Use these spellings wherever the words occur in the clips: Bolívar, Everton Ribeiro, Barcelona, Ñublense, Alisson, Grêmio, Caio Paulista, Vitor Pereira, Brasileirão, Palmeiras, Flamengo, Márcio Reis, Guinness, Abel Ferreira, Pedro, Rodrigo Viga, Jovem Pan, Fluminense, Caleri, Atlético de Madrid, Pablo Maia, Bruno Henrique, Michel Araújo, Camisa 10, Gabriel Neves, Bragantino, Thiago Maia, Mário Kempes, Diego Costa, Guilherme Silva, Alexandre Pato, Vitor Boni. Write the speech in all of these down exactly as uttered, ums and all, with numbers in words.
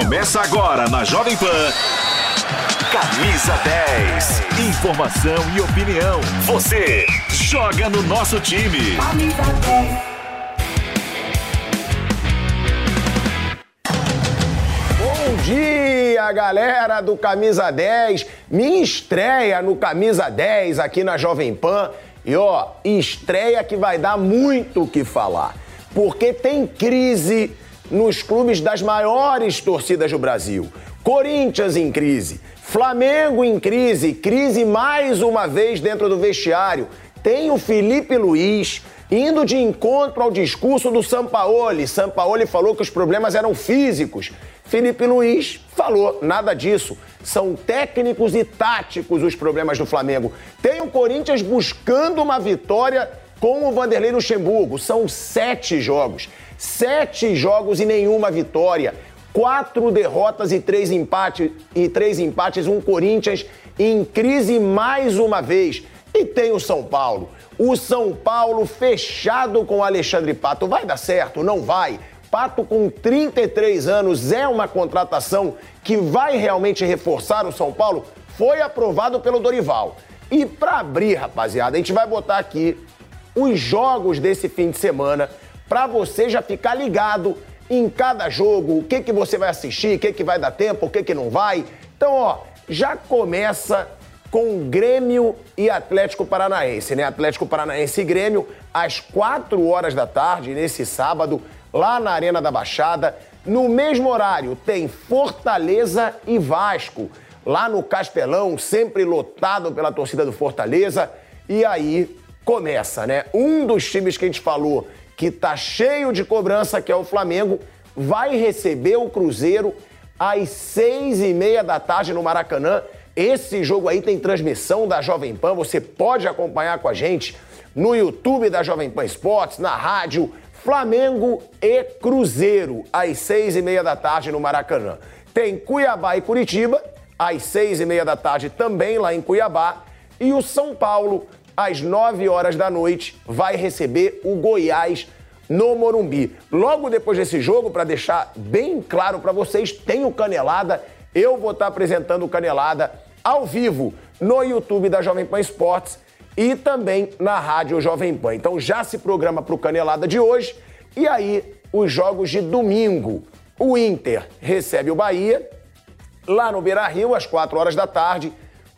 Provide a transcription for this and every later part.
Começa agora na Jovem Pan. Camisa dez. Informação e opinião. Você joga no nosso time. Camisa dez. Bom dia, galera do Camisa dez. Minha estreia no Camisa dez aqui na Jovem Pan. E ó, estreia que vai dar muito o que falar. Porque tem crise nos clubes das maiores torcidas do Brasil. Corinthians em crise, Flamengo em crise, crise mais uma vez dentro do vestiário. Tem o Felipe Luís indo de encontro ao discurso do Sampaoli. Sampaoli falou que os problemas eram físicos. Felipe Luís falou, nada disso. São técnicos e táticos os problemas do Flamengo. Tem o Corinthians buscando uma vitória com o Vanderlei Luxemburgo. São sete jogos. Sete jogos e nenhuma vitória. Quatro derrotas e três empates. E três empates, um Corinthians em crise mais uma vez. E tem o São Paulo. O São Paulo fechado com o Alexandre Pato. Vai dar certo? Não vai. Pato, com trinta e três anos, é uma contratação que vai realmente reforçar o São Paulo? Foi aprovado pelo Dorival. E para abrir, rapaziada, a gente vai botar aqui os jogos desse fim de semana para você já ficar ligado em cada jogo, o que, que você vai assistir, o que, que vai dar tempo, o que, que não vai. Então, ó, já começa com Grêmio e Atlético Paranaense, né? Atlético Paranaense e Grêmio, às quatro horas da tarde, nesse sábado, lá na Arena da Baixada. No mesmo horário, tem Fortaleza e Vasco, lá no Castelão, sempre lotado pela torcida do Fortaleza. E aí começa, né? Um dos times que a gente falou que tá cheio de cobrança, que é o Flamengo, vai receber o Cruzeiro às seis e meia da tarde no Maracanã. Esse jogo aí tem transmissão da Jovem Pan, você pode acompanhar com a gente no YouTube da Jovem Pan Esportes, na rádio. Flamengo e Cruzeiro, às seis e meia da tarde no Maracanã. Tem Cuiabá e Curitiba, às seis e meia da tarde também lá em Cuiabá. E o São Paulo, às nove horas da noite, vai receber o Goiás no Morumbi. Logo depois desse jogo, para deixar bem claro para vocês, tem o Canelada. Eu vou estar apresentando o Canelada ao vivo no YouTube da Jovem Pan Esportes e também na Rádio Jovem Pan. Então já se programa para o Canelada de hoje. E aí, os jogos de domingo. O Inter recebe o Bahia, lá no Beira-Rio, às quatro horas da tarde.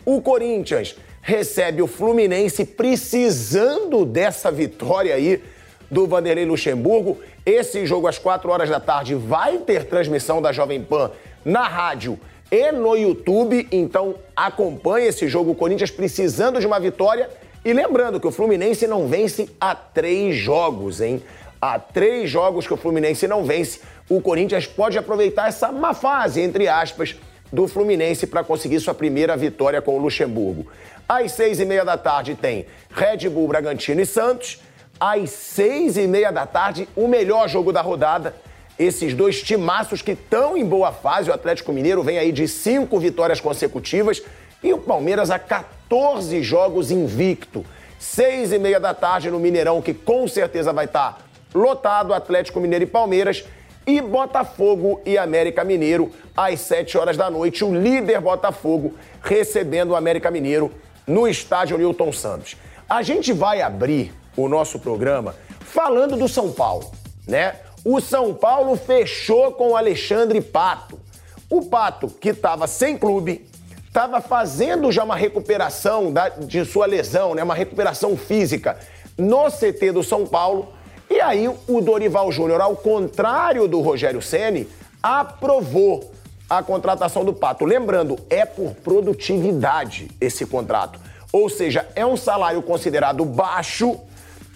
O Corinthians recebe o Fluminense, precisando dessa vitória aí do Vanderlei Luxemburgo. Esse jogo, às quatro horas da tarde, vai ter transmissão da Jovem Pan na rádio e no YouTube. Então acompanhe esse jogo. O Corinthians precisando de uma vitória. E lembrando que o Fluminense não vence há três jogos, hein? Há três jogos que o Fluminense não vence. O Corinthians pode aproveitar essa má fase, entre aspas, do Fluminense para conseguir sua primeira vitória com o Luxemburgo. Às seis e meia da tarde tem Red Bull, Bragantino e Santos. Às seis e meia da tarde, o melhor jogo da rodada. Esses dois timaços que estão em boa fase. O Atlético Mineiro vem aí de cinco vitórias consecutivas e o Palmeiras a quatorze jogos invicto. Seis e meia da tarde no Mineirão, que com certeza vai estar lotado, Atlético Mineiro e Palmeiras. E Botafogo e América Mineiro, às sete horas da noite, o líder Botafogo recebendo o América Mineiro no estádio Nilton Santos. A gente vai abrir o nosso programa falando do São Paulo, né? O São Paulo fechou com o Alexandre Pato. O Pato, que estava sem clube, estava fazendo já uma recuperação da, de sua lesão, né? Uma recuperação física no C T do São Paulo. E aí o Dorival Júnior, ao contrário do Rogério Ceni, aprovou a contratação do Pato. Lembrando, é por produtividade esse contrato. Ou seja, é um salário considerado baixo.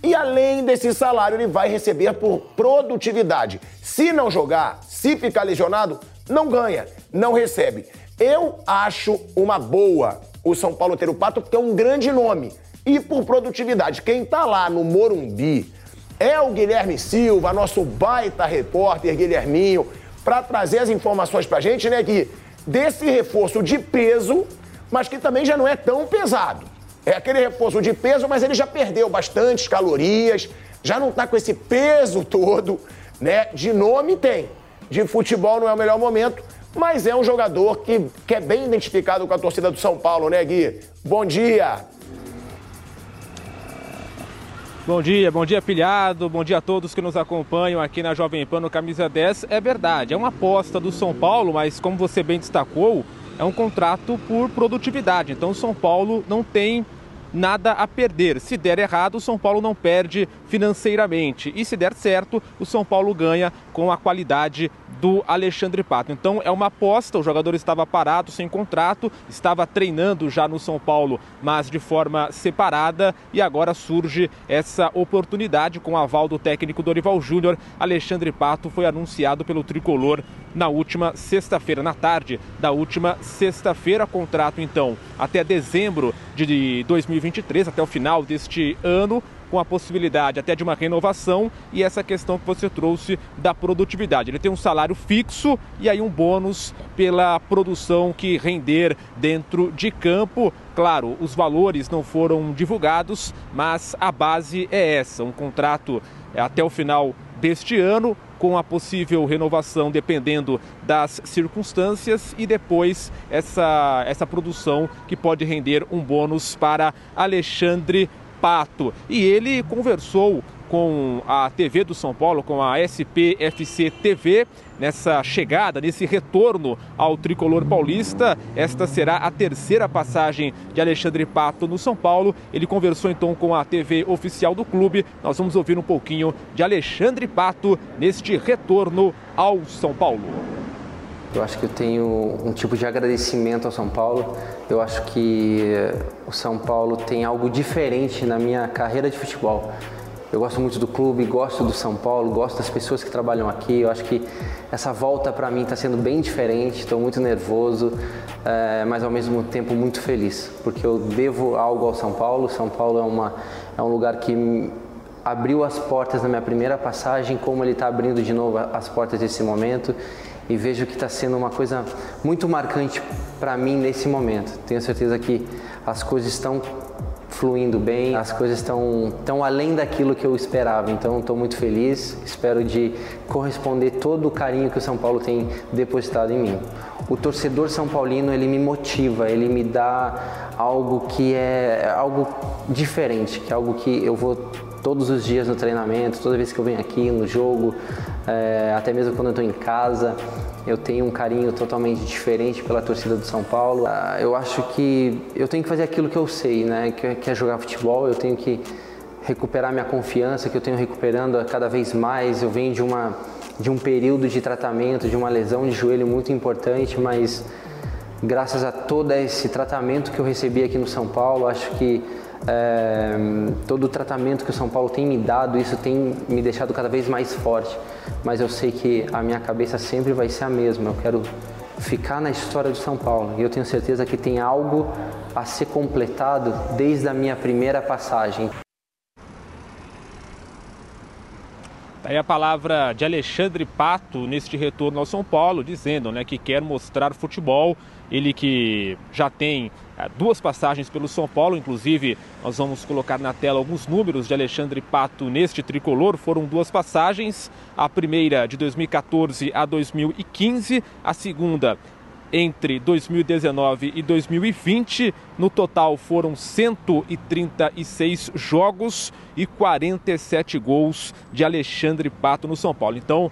E além desse salário, ele vai receber por produtividade. Se não jogar, se ficar lesionado, não ganha, não recebe. Eu acho uma boa o São Paulo ter o Pato, porque é um grande nome. E por produtividade, quem tá lá no Morumbi é o Guilherme Silva, nosso baita repórter Guilherminho, para trazer as informações pra gente, né, Gui? Desse reforço de peso, mas que também já não é tão pesado. É aquele reforço de peso, mas ele já perdeu bastantes calorias, já não tá com esse peso todo, né? De nome tem, de futebol não é o melhor momento, Mas é um jogador que, que é bem identificado com a torcida do São Paulo, né, Gui? Bom dia! Bom dia, bom dia Pilhado, bom dia a todos que nos acompanham aqui na Jovem Pan no Camisa dez. É verdade, é uma aposta do São Paulo, mas como você bem destacou, é um contrato por produtividade. Então o São Paulo não tem nada a perder. Se der errado, o São Paulo não perde financeiramente. E se der certo, o São Paulo ganha com a qualidade do Alexandre Pato. Então é uma aposta, o jogador estava parado, sem contrato, estava treinando já no São Paulo, mas de forma separada, e agora surge essa oportunidade com o aval do técnico Dorival Júnior. Alexandre Pato foi anunciado pelo Tricolor na última sexta-feira, na tarde da última sexta-feira. Contrato então até dezembro de dois mil e vinte e três, até o final deste ano, com a possibilidade até de uma renovação, e essa questão que você trouxe da produtividade. Ele tem um salário fixo e aí um bônus pela produção que render dentro de campo. Claro, os valores não foram divulgados, mas a base é essa, um contrato até o final deste ano, com a possível renovação dependendo das circunstâncias, e depois essa, essa produção que pode render um bônus para Alexandre Pato. E ele conversou com a T V do São Paulo, com a S P F C T V, nessa chegada, nesse retorno ao tricolor paulista. Esta será a terceira passagem de Alexandre Pato no São Paulo. Ele conversou então com a T V oficial do clube. Nós vamos ouvir um pouquinho de Alexandre Pato neste retorno ao São Paulo. Eu acho que eu tenho um tipo de agradecimento ao São Paulo. Eu acho que o São Paulo tem algo diferente na minha carreira de futebol. Eu gosto muito do clube, gosto do São Paulo, gosto das pessoas que trabalham aqui. Eu acho que essa volta para mim está sendo bem diferente. Estou muito nervoso, é, mas ao mesmo tempo muito feliz, porque eu devo algo ao São Paulo. São Paulo é, uma, é um lugar que abriu as portas na minha primeira passagem, como ele está abrindo de novo as portas nesse momento. E vejo que está sendo uma coisa muito marcante para mim nesse momento. Tenho certeza que as coisas estão fluindo bem, as coisas estão tão além daquilo que eu esperava. Então, estou muito feliz, espero de corresponder todo o carinho que o São Paulo tem depositado em mim. O torcedor são paulino, ele me motiva, ele me dá algo que é algo diferente, que é algo que eu vou todos os dias no treinamento, toda vez que eu venho aqui no jogo, é, até mesmo quando eu estou em casa, eu tenho um carinho totalmente diferente pela torcida do São Paulo. Eu acho que eu tenho que fazer aquilo que eu sei, né? Que é jogar futebol. Eu tenho que recuperar minha confiança, que eu tenho recuperando cada vez mais. Eu venho de uma de um período de tratamento, de uma lesão de joelho muito importante, mas graças a todo esse tratamento que eu recebi aqui no São Paulo, acho que É, todo o tratamento que o São Paulo tem me dado, isso tem me deixado cada vez mais forte. Mas eu sei que a minha cabeça sempre vai ser a mesma. Eu quero ficar na história do São Paulo. E eu tenho certeza que tem algo a ser completado desde a minha primeira passagem. Aí a palavra de Alexandre Pato neste retorno ao São Paulo, dizendo, né, que quer mostrar futebol. Ele que já tem duas passagens pelo São Paulo, inclusive nós vamos colocar na tela alguns números de Alexandre Pato neste tricolor. Foram duas passagens, a primeira de dois mil e quatorze a dois mil e quinze, a segunda entre dois mil e dezenove e dois mil e vinte. No total foram cento e trinta e seis jogos e quarenta e sete gols de Alexandre Pato no São Paulo. Então,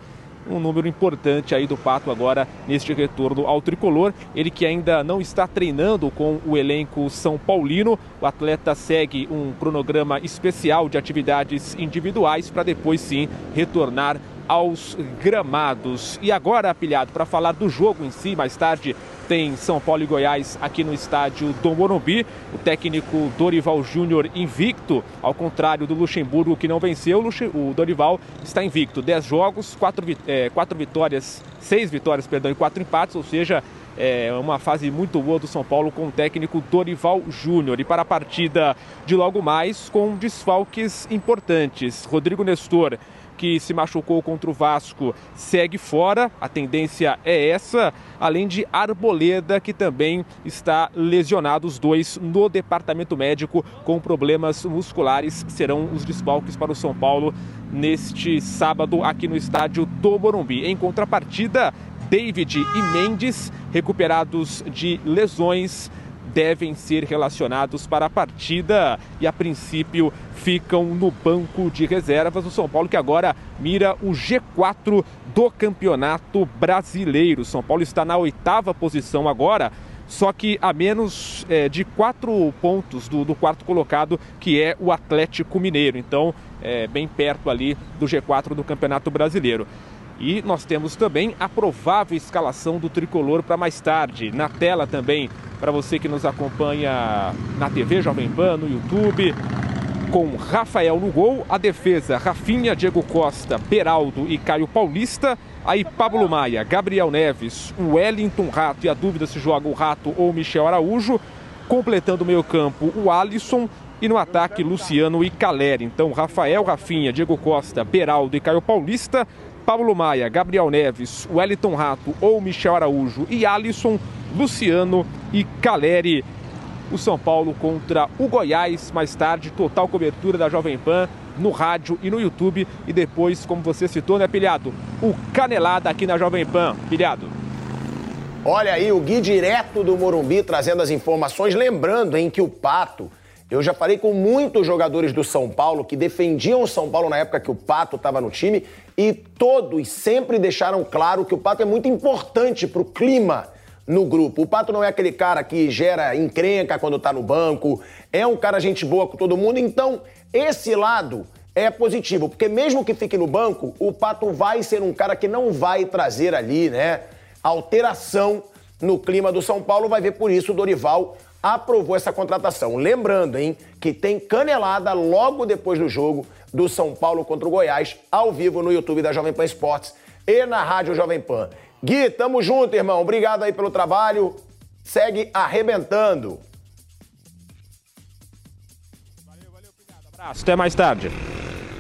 um número importante aí do Pato agora neste retorno ao tricolor. Ele que ainda não está treinando com o elenco são paulino. O atleta segue um cronograma especial de atividades individuais para depois sim retornar aos gramados. E agora, Pilhado, para falar do jogo em si, mais tarde tem São Paulo e Goiás aqui no estádio do Morumbi. O técnico Dorival Júnior invicto, ao contrário do Luxemburgo, que não venceu. O Dorival está invicto, dez jogos, quatro é, vitórias, seis vitórias, perdão, e quatro empates, ou seja, é uma fase muito boa do São Paulo com o técnico Dorival Júnior. E para a partida de logo mais, com desfalques importantes. Rodrigo Nestor, que se machucou contra o Vasco, segue fora. A tendência é essa, além de Arboleda, que também está lesionado. Os dois no departamento médico com problemas musculares serão os desfalques para o São Paulo neste sábado aqui no estádio do Morumbi. Em contrapartida, David e Mendes, recuperados de lesões, devem ser relacionados para a partida e, a princípio, ficam no banco de reservas do São Paulo, que agora mira o G quatro do Campeonato Brasileiro. São Paulo está na oitava posição agora, só que a menos é, de quatro pontos do, do quarto colocado, que é o Atlético Mineiro. Então, é, bem perto ali do G quatro do Campeonato Brasileiro. E nós temos também a provável escalação do Tricolor para mais tarde. Na tela também, para você que nos acompanha na T V Jovem Pan, no YouTube, com Rafael no gol, a defesa Rafinha, Diego Costa, Beraldo e Caio Paulista. Aí Pablo Maia, Gabriel Neves, o Wellington Rato, e a dúvida se joga o Rato ou o Michel Araújo. Completando o meio campo, o Alisson. E no ataque, Luciano e Caleri. Então, Rafael, Rafinha, Diego Costa, Beraldo e Caio Paulista. Pablo Maia, Gabriel Neves, Wellington Rato ou Michel Araújo e Alisson, Luciano e Caleri. O São Paulo contra o Goiás mais tarde, total cobertura da Jovem Pan no rádio e no YouTube. E depois, como você citou, né, Pilhado? O Canelada aqui na Jovem Pan. Pilhado. Olha aí o Gui direto do Morumbi trazendo as informações. Lembrando, hein, que o Pato... Eu já falei com muitos jogadores do São Paulo que defendiam o São Paulo na época que o Pato estava no time e todos sempre deixaram claro que o Pato é muito importante para o clima no grupo. O Pato não é aquele cara que gera encrenca quando está no banco, é um cara gente boa com todo mundo. Então, esse lado é positivo, porque mesmo que fique no banco, o Pato vai ser um cara que não vai trazer ali, né, alteração no clima do São Paulo. Vai ver, por isso o Dorival aprovou essa contratação. Lembrando, hein, que tem canelada logo depois do jogo do São Paulo contra o Goiás, ao vivo no YouTube da Jovem Pan Esportes e na Rádio Jovem Pan. Gui, tamo junto, irmão. Obrigado aí pelo trabalho. Segue arrebentando. Valeu, valeu, obrigado. Abraço. Até mais tarde.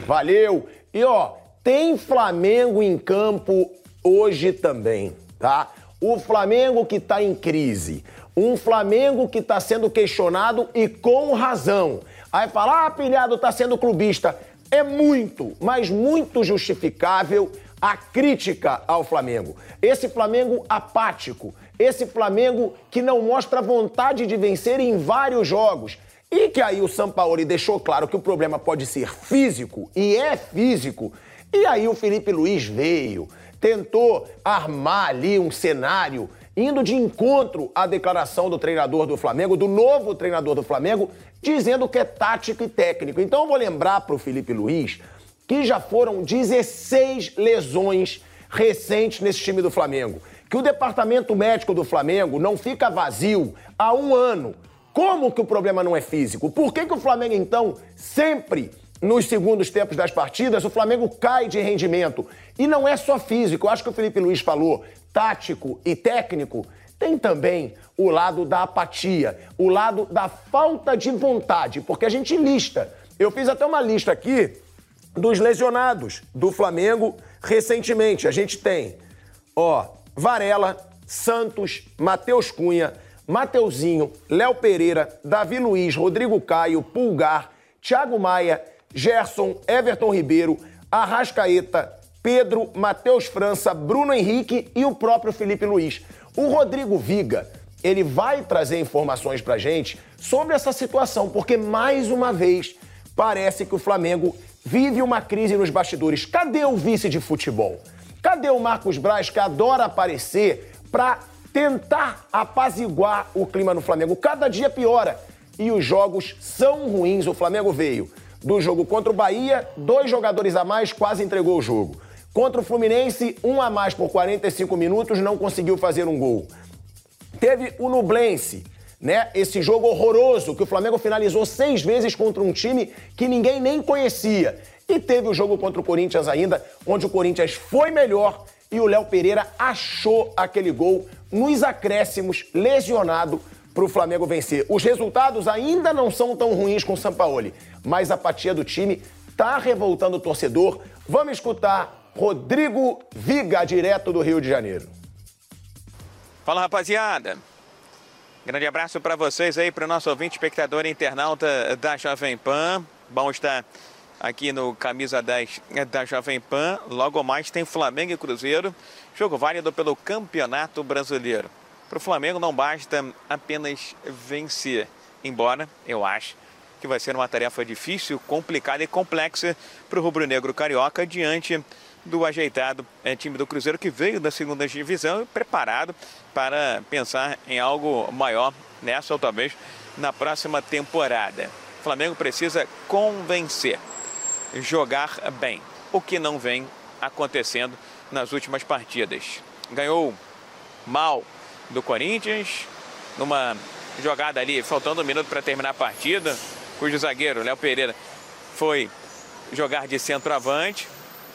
Valeu. E, ó, tem Flamengo em campo hoje também, tá? O Flamengo que tá em crise. Um Flamengo que está sendo questionado e com razão. Aí fala, ah, Pilhado, está sendo clubista. É muito, mas muito justificável a crítica ao Flamengo. Esse Flamengo apático, esse Flamengo que não mostra vontade de vencer em vários jogos. E que aí o Sampaoli deixou claro que o problema pode ser físico, e é físico. E aí o Felipe Luís veio, tentou armar ali um cenário indo de encontro à declaração do treinador do Flamengo, do novo treinador do Flamengo, dizendo que é tático e técnico. Então eu vou lembrar para o Felipe Luís que já foram dezesseis lesões recentes nesse time do Flamengo, que o departamento médico do Flamengo não fica vazio há um ano. Como que o problema não é físico? Por que que o Flamengo, então, sempre... nos segundos tempos das partidas, o Flamengo cai de rendimento. E não é só físico. Eu acho que o Felipe Luís falou, tático e técnico, tem também o lado da apatia, o lado da falta de vontade, porque a gente lista. Eu fiz até uma lista aqui dos lesionados do Flamengo recentemente. A gente tem, ó, Varela, Santos, Matheus Cunha, Mateuzinho, Léo Pereira, Davi Luiz, Rodrigo Caio, Pulgar, Thiago Maia, Gerson, Everton Ribeiro, Arrascaeta, Pedro, Matheus França, Bruno Henrique e o próprio Felipe Luís. O Rodrigo Viga, ele vai trazer informações pra gente sobre essa situação, porque mais uma vez parece que o Flamengo vive uma crise nos bastidores. Cadê o vice de futebol? Cadê o Marcos Braz, que adora aparecer pra tentar apaziguar o clima no Flamengo? Cada dia piora e os jogos são ruins. O Flamengo veio do jogo contra o Bahia, dois jogadores a mais, quase entregou o jogo. Contra o Fluminense, um a mais por quarenta e cinco minutos, não conseguiu fazer um gol. Teve o Ñublense, né? Esse jogo horroroso que o Flamengo finalizou seis vezes contra um time que ninguém nem conhecia. E teve o jogo contra o Corinthians ainda, onde o Corinthians foi melhor e o Léo Pereira achou aquele gol nos acréscimos, lesionado, para o Flamengo vencer. Os resultados ainda não são tão ruins com o Sampaoli, mas a apatia do time está revoltando o torcedor. Vamos escutar Rodrigo Viga, direto do Rio de Janeiro. Fala, rapaziada. Grande abraço para vocês aí, para o nosso ouvinte, espectador e internauta da Jovem Pan. Bom estar aqui no Camisa dez da Jovem Pan. Logo mais tem Flamengo e Cruzeiro, jogo válido pelo Campeonato Brasileiro. Para o Flamengo não basta apenas vencer, embora eu acho que vai ser uma tarefa difícil, complicada e complexa para o rubro-negro carioca diante do ajeitado time do Cruzeiro, que veio da segunda divisão e preparado para pensar em algo maior nessa ou talvez na próxima temporada. O Flamengo precisa convencer, jogar bem, o que não vem acontecendo nas últimas partidas. Ganhou mal do Corinthians, numa jogada ali, faltando um minuto para terminar a partida, cujo zagueiro Léo Pereira foi jogar de centroavante,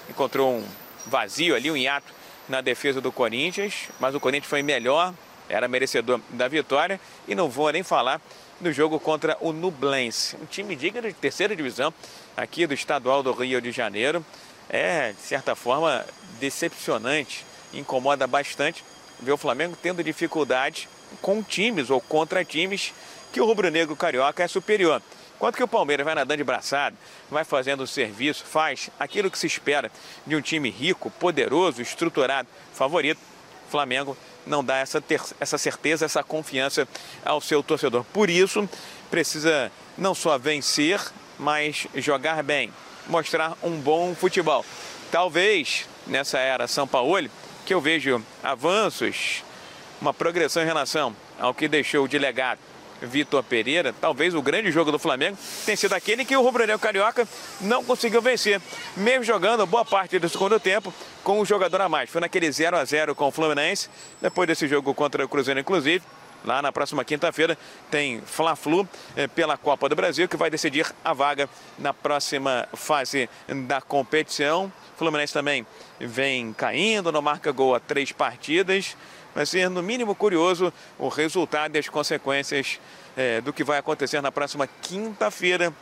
encontrou um vazio ali, um hiato na defesa do Corinthians, mas o Corinthians foi melhor, era merecedor da vitória. E não vou nem falar no jogo contra o Ñublense, um time digno de terceira divisão aqui do estadual do Rio de Janeiro. É, de certa forma, decepcionante, incomoda bastante ver o Flamengo tendo dificuldade com times ou contra times que o rubro-negro carioca é superior. Enquanto que o Palmeiras vai nadando de braçada, vai fazendo o serviço, faz aquilo que se espera de um time rico, poderoso, estruturado, favorito, o Flamengo não dá essa, ter essa certeza, essa confiança ao seu torcedor. Por isso, precisa não só vencer, mas jogar bem, mostrar um bom futebol. Talvez, nessa era Sampaoli, que eu vejo avanços, uma progressão em relação ao que deixou de legado Vitor Pereira, talvez o grande jogo do Flamengo tenha sido aquele que o rubro-negro carioca não conseguiu vencer, mesmo jogando boa parte do segundo tempo com um jogador a mais. Foi naquele zero a zero com o Fluminense, depois desse jogo contra o Cruzeiro, inclusive. Lá na próxima quinta-feira tem Fla-Flu pela Copa do Brasil, que vai decidir a vaga na próxima fase da competição. O Fluminense também vem caindo, não marca gol há três partidas. Vai ser, no mínimo, curioso o resultado e as consequências é, do que vai acontecer na próxima quinta-feira.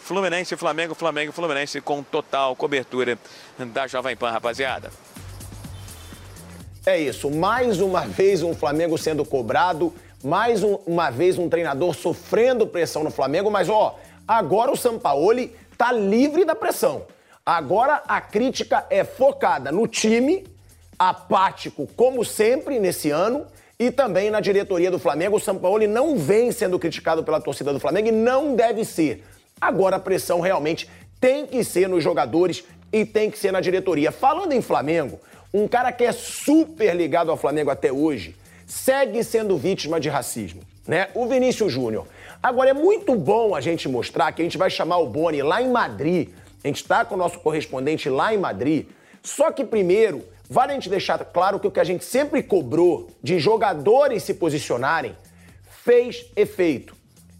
Fluminense, Flamengo, Flamengo, Fluminense, com total cobertura da Jovem Pan, rapaziada. É isso. Mais uma vez um Flamengo sendo cobrado, mais um, uma vez um treinador sofrendo pressão no Flamengo, mas, ó, agora o Sampaoli tá livre da pressão. Agora a crítica é focada no time, apático, como sempre, nesse ano, e também na diretoria do Flamengo. O Sampaoli não vem sendo criticado pela torcida do Flamengo e não deve ser. Agora a pressão realmente tem que ser nos jogadores e tem que ser na diretoria. Falando em Flamengo, um cara que é super ligado ao Flamengo até hoje segue sendo vítima de racismo, né? O Vinícius Júnior. Agora é muito bom a gente mostrar que a gente vai chamar o Boni lá em Madrid. A gente está com o nosso correspondente lá em Madrid. Só que primeiro, vale a gente deixar claro que o que a gente sempre cobrou de jogadores se posicionarem fez efeito,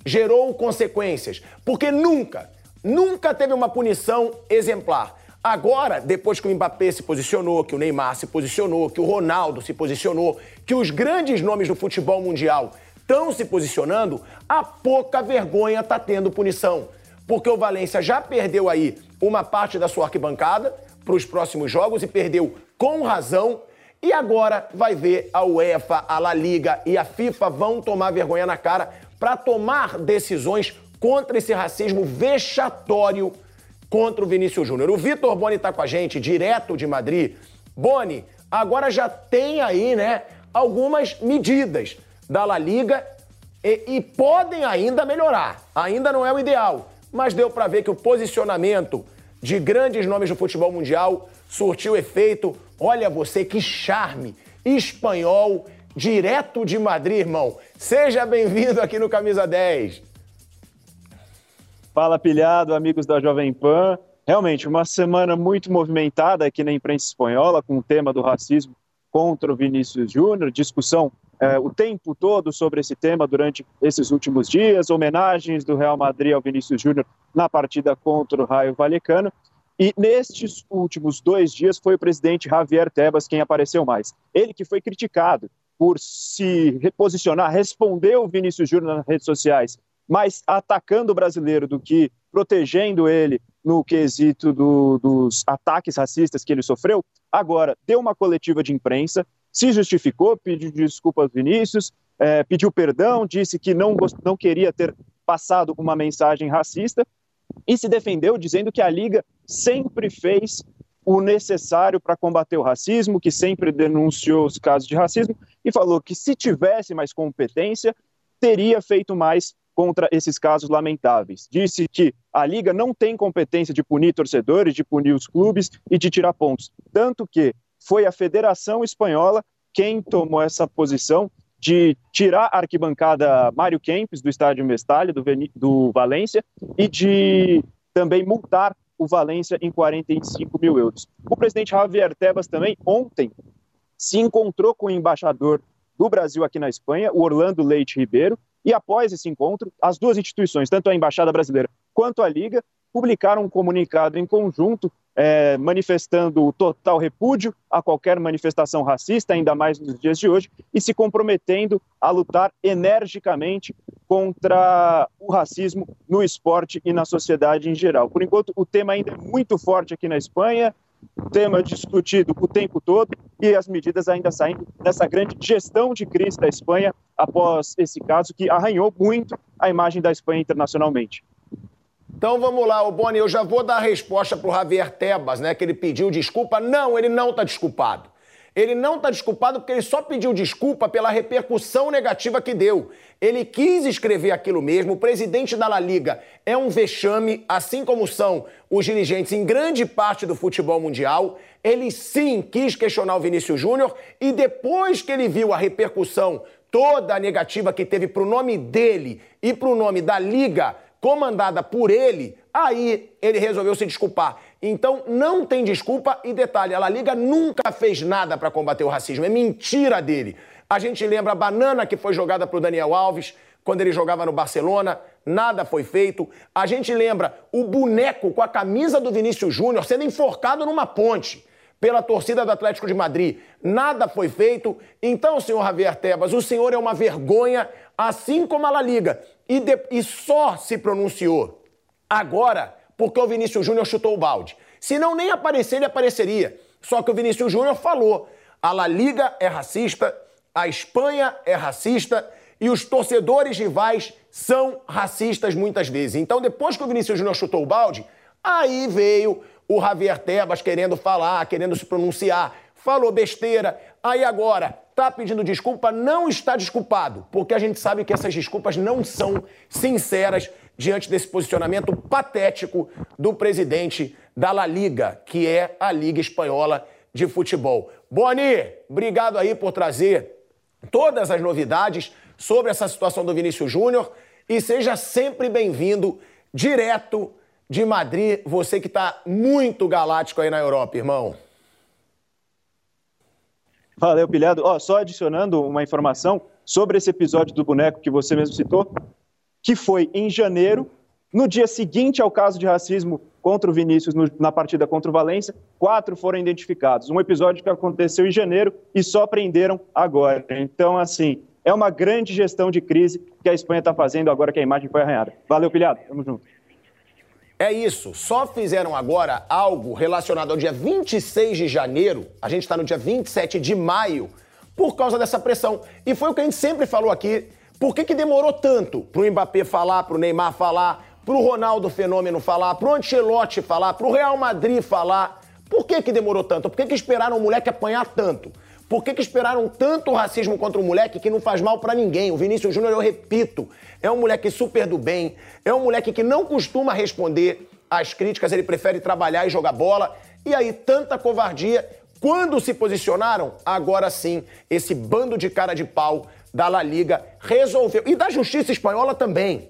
gerou consequências, porque nunca, nunca teve uma punição exemplar. Agora, depois que o Mbappé se posicionou, que o Neymar se posicionou, que o Ronaldo se posicionou, que os grandes nomes do futebol mundial estão se posicionando, a pouca vergonha está tendo punição, porque o Valencia já perdeu aí uma parte da sua arquibancada para os próximos jogos e perdeu com razão, e agora vai ver a UEFA, a La Liga e a FIFA vão tomar vergonha na cara para tomar decisões contra esse racismo vexatório contra o Vinícius Júnior. O Vitor Boni está com a gente, direto de Madrid. Boni, agora já tem aí, né, algumas medidas da La Liga e, e podem ainda melhorar. Ainda não é o ideal, mas deu para ver que o posicionamento de grandes nomes do futebol mundial surtiu efeito. Olha você, que charme espanhol, direto de Madrid, irmão. Seja bem-vindo aqui no Camisa dez. Fala, pilhado, amigos da Jovem Pan. Realmente, uma semana muito movimentada aqui na imprensa espanhola, com o tema do racismo contra o Vinícius Júnior, discussão é, o tempo todo sobre esse tema durante esses últimos dias, homenagens do Real Madrid ao Vinícius Júnior na partida contra o Rayo Vallecano. E nestes últimos dois dias foi o presidente Javier Tebas quem apareceu mais. Ele que foi criticado por se reposicionar, respondeu o Vinícius Júnior nas redes sociais, mais atacando o brasileiro do que protegendo ele no quesito do, dos ataques racistas que ele sofreu. Agora, deu uma coletiva de imprensa, se justificou, pediu desculpas ao Vinícius, é, pediu perdão, disse que não, não queria ter passado uma mensagem racista. e se defendeu dizendo que a Liga sempre fez o necessário para combater o racismo, que sempre denunciou os casos de racismo e falou que se tivesse mais competência, teria feito mais contra esses casos lamentáveis. Disse que a Liga não tem competência de punir torcedores, de punir os clubes e de tirar pontos. Tanto que foi a Federação Espanhola quem tomou essa posição de tirar a arquibancada Mário Kempes do estádio Mestalla, do, do Valencia, e de também multar o Valencia em quarenta e cinco mil euros. O presidente Javier Tebas também, ontem, se encontrou com o embaixador do Brasil aqui na Espanha, o Orlando Leite Ribeiro, e após esse encontro, as duas instituições, tanto a Embaixada Brasileira quanto a Liga, publicaram um comunicado em conjunto, É, manifestando o total repúdio a qualquer manifestação racista, ainda mais nos dias de hoje, e se comprometendo a lutar energicamente contra o racismo no esporte e na sociedade em geral. Por enquanto, o tema ainda é muito forte aqui na Espanha, tema discutido o tempo todo, e as medidas ainda saindo dessa grande gestão de crise da Espanha após esse caso que arranhou muito a imagem da Espanha internacionalmente. Então vamos lá, ô Boni, eu já vou dar a resposta para o Javier Tebas, né, que ele pediu desculpa. Não, ele não está desculpado. Ele não está desculpado porque ele só pediu desculpa pela repercussão negativa que deu. Ele quis escrever aquilo mesmo. O presidente da La Liga é um vexame, assim como são os dirigentes em grande parte do futebol mundial. Ele sim quis questionar o Vinícius Júnior e depois que ele viu a repercussão toda negativa que teve para o nome dele e para o nome da Liga, comandada por ele, aí ele resolveu se desculpar. Então não tem desculpa e detalhe, a La Liga nunca fez nada para combater o racismo, é mentira dele. A gente lembra a banana que foi jogada para o Daniel Alves quando ele jogava no Barcelona, nada foi feito. A gente lembra o boneco com a camisa do Vinícius Júnior sendo enforcado numa ponte pela torcida do Atlético de Madrid, nada foi feito. Então, senhor Javier Tebas, o senhor é uma vergonha, assim como a La Liga. E, de... e só se pronunciou agora porque o Vinícius Júnior chutou o balde. Se não nem aparecer, ele apareceria. Só que o Vinícius Júnior falou, a La Liga é racista, a Espanha é racista e os torcedores rivais são racistas muitas vezes. Então, depois que o Vinícius Júnior chutou o balde, aí veio o Javier Tebas querendo falar, querendo se pronunciar, falou besteira, aí agora está pedindo desculpa, não está desculpado, porque a gente sabe que essas desculpas não são sinceras diante desse posicionamento patético do presidente da La Liga, que é a Liga Espanhola de Futebol. Boni, obrigado aí por trazer todas as novidades sobre essa situação do Vinícius Júnior e seja sempre bem-vindo direto de Madrid, você que está muito galáctico aí na Europa, irmão. Valeu, Pilhado. Oh, só adicionando uma informação sobre esse episódio do boneco que você mesmo citou, que foi em janeiro, no dia seguinte ao caso de racismo contra o Vinícius no, na partida contra o Valencia, quatro foram identificados. Um episódio que aconteceu em janeiro e só prenderam agora. Então, assim, é uma grande gestão de crise que a Espanha está fazendo agora que a imagem foi arranhada. Valeu, Pilhado. Tamo junto. É isso, só fizeram agora algo relacionado ao dia vinte e seis de janeiro, a gente está no dia vinte e sete de maio, por causa dessa pressão. E foi o que a gente sempre falou aqui, por que que demorou tanto para o Mbappé falar, para o Neymar falar, para o Ronaldo Fenômeno falar, para o Ancelotti falar, para o Real Madrid falar? Por que que demorou tanto? Por que que esperaram o moleque apanhar tanto? Por que que esperaram tanto racismo contra um moleque que não faz mal pra ninguém? O Vinícius Júnior, eu repito, é um moleque super do bem, é um moleque que não costuma responder às críticas, ele prefere trabalhar e jogar bola. E aí, tanta covardia. Quando se posicionaram, agora sim, esse bando de cara de pau da La Liga resolveu. E da Justiça Espanhola também.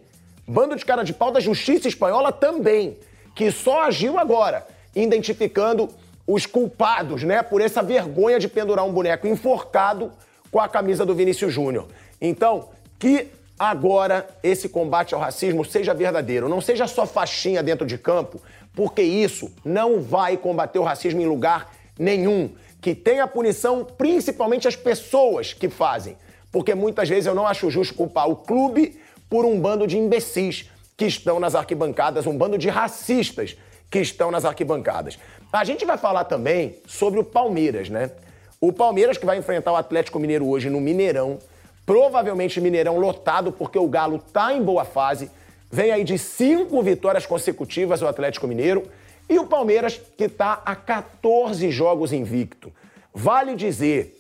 Bando de cara de pau da Justiça Espanhola também, que só agiu agora, identificando os culpados, né, por essa vergonha de pendurar um boneco enforcado com a camisa do Vinícius Júnior. Então, que agora esse combate ao racismo seja verdadeiro, não seja só faixinha dentro de campo, porque isso não vai combater o racismo em lugar nenhum. Que tenha punição, principalmente as pessoas que fazem, porque muitas vezes eu não acho justo culpar o clube por um bando de imbecis que estão nas arquibancadas, um bando de racistas que estão nas arquibancadas. A gente vai falar também sobre o Palmeiras, né? O Palmeiras que vai enfrentar o Atlético Mineiro hoje no Mineirão, provavelmente Mineirão lotado porque o Galo tá em boa fase, vem aí de cinco vitórias consecutivas o Atlético Mineiro e o Palmeiras, que está a quatorze jogos invicto. Vale dizer,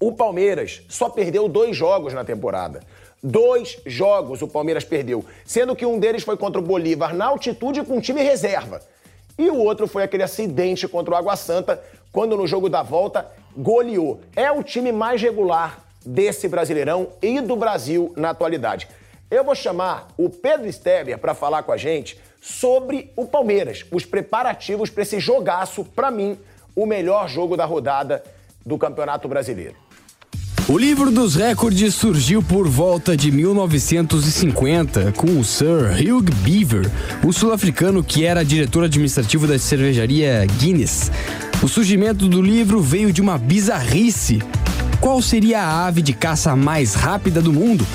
o Palmeiras só perdeu dois jogos na temporada. Dois jogos o Palmeiras perdeu, sendo que um deles foi contra o Bolívar na altitude com o time reserva. E o outro foi aquele acidente contra o Água Santa, quando no jogo da volta goleou. É o time mais regular desse Brasileirão e do Brasil na atualidade. Eu vou chamar o Pedro Steber para falar com a gente sobre o Palmeiras, os preparativos para esse jogaço, para mim, o melhor jogo da rodada do Campeonato Brasileiro. O livro dos recordes surgiu por volta de mil novecentos e cinquenta com o Sir Hugh Beaver, um sul-africano que era diretor administrativo da cervejaria Guinness. O surgimento do livro veio de uma bizarrice. Qual seria a ave de caça mais rápida do mundo?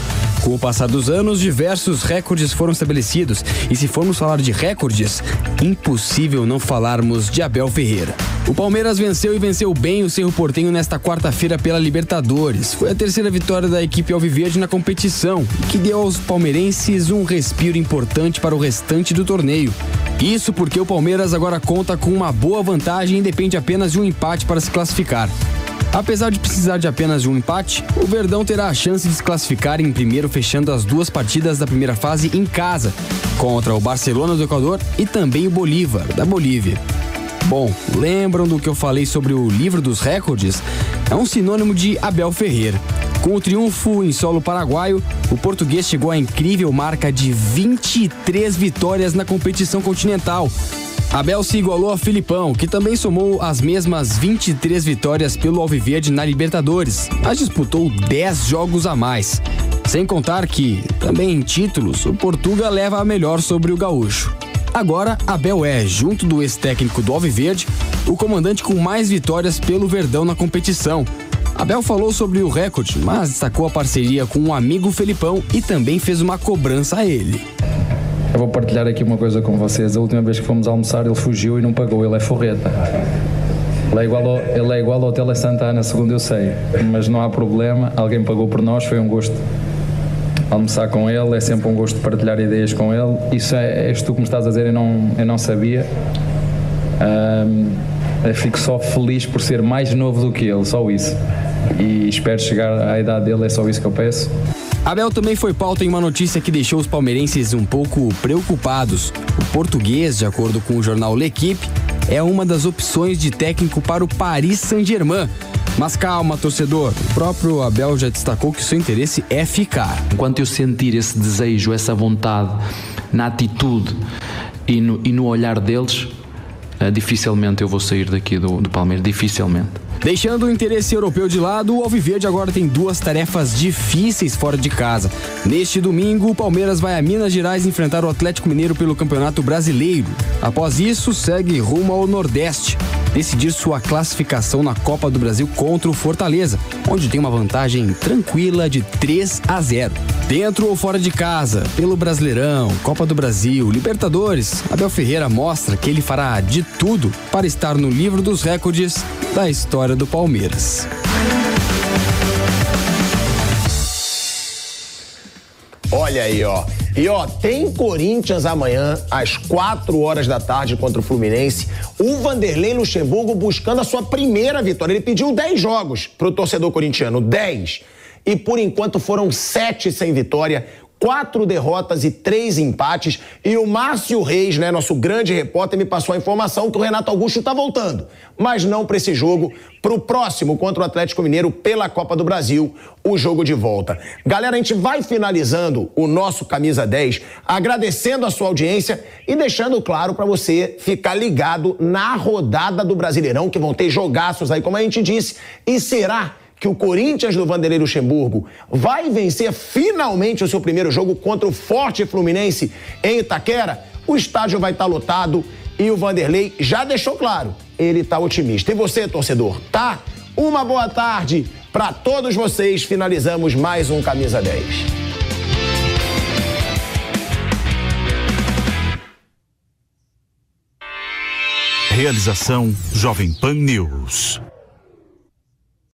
Com o passar dos anos, diversos recordes foram estabelecidos. E se formos falar de recordes, impossível não falarmos de Abel Ferreira. O Palmeiras venceu e venceu bem o Cerro Porteño nesta quarta-feira pela Libertadores. Foi a terceira vitória da equipe alviverde na competição, que deu aos palmeirenses um respiro importante para o restante do torneio. Isso porque o Palmeiras agora conta com uma boa vantagem e depende apenas de um empate para se classificar. Apesar de precisar de apenas de um empate, o Verdão terá a chance de se classificar em primeiro, fechando as duas partidas da primeira fase em casa, contra o Barcelona do Equador e também o Bolívar, da Bolívia. Bom, lembram do que eu falei sobre o livro dos recordes? É um sinônimo de Abel Ferreira. Com o triunfo em solo paraguaio, o português chegou à incrível marca de vinte e três vitórias na competição continental. Abel se igualou a Filipão, que também somou as mesmas vinte e três vitórias pelo alviverde na Libertadores, mas disputou dez jogos a mais. Sem contar que, também em títulos, o Portuga leva a melhor sobre o gaúcho. Agora, Abel é, junto do ex-técnico do alviverde, o comandante com mais vitórias pelo Verdão na competição. Abel falou sobre o recorde, mas destacou a parceria com um amigo Felipão e também fez uma cobrança a ele. Eu vou partilhar aqui uma coisa com vocês. A última vez que fomos almoçar, ele fugiu e não pagou. Ele é forreta. Ele é igual ao, ele é igual ao Tele Santana, segundo eu sei. Mas não há problema. Alguém pagou por nós. Foi um gosto almoçar com ele. É sempre um gosto partilhar ideias com ele. Isso é, és tu que me estás a dizer. Eu não, eu não sabia. Um, eu fico só feliz por ser mais novo do que ele. Só isso. E espero chegar à idade dele. É só isso que eu peço. Abel também foi pauta em uma notícia que deixou os palmeirenses um pouco preocupados. O português, de acordo com o jornal L'Equipe, é uma das opções de técnico para o Paris Saint-Germain. Mas calma, torcedor. O próprio Abel já destacou que seu interesse é ficar. Enquanto eu sentir esse desejo, essa vontade, na atitude e no, e no olhar deles, dificilmente eu vou sair daqui do, do Palmeiras, dificilmente. Deixando o interesse europeu de lado, o alviverde agora tem duas tarefas difíceis fora de casa. Neste domingo, o Palmeiras vai a Minas Gerais enfrentar o Atlético Mineiro pelo Campeonato Brasileiro. Após isso, segue rumo ao Nordeste, decidir sua classificação na Copa do Brasil contra o Fortaleza, onde tem uma vantagem tranquila de três a zero. Dentro ou fora de casa, pelo Brasileirão, Copa do Brasil, Libertadores, Abel Ferreira mostra que ele fará de tudo para estar no livro dos recordes da história do Palmeiras. Olha aí, ó. E ó, tem Corinthians amanhã às quatro horas da tarde contra o Fluminense. O Vanderlei Luxemburgo buscando a sua primeira vitória. Ele pediu dez jogos pro torcedor corintiano, dez. E por enquanto foram sete sem vitória, quatro derrotas e três empates. E o Márcio Reis, né, nosso grande repórter, me passou a informação que o Renato Augusto está voltando, mas não para esse jogo, para o próximo contra o Atlético Mineiro pela Copa do Brasil, o jogo de volta. Galera, a gente vai finalizando o nosso Camisa dez, agradecendo a sua audiência e deixando claro para você ficar ligado na rodada do Brasileirão, que vão ter jogaços aí, como a gente disse, e será que o Corinthians do Vanderlei Luxemburgo vai vencer finalmente o seu primeiro jogo contra o forte Fluminense em Itaquera? O estádio vai estar lotado e o Vanderlei já deixou claro, ele está otimista. E você, torcedor, tá? Uma boa tarde para todos vocês. Finalizamos mais um Camisa dez. Realização Jovem Pan News.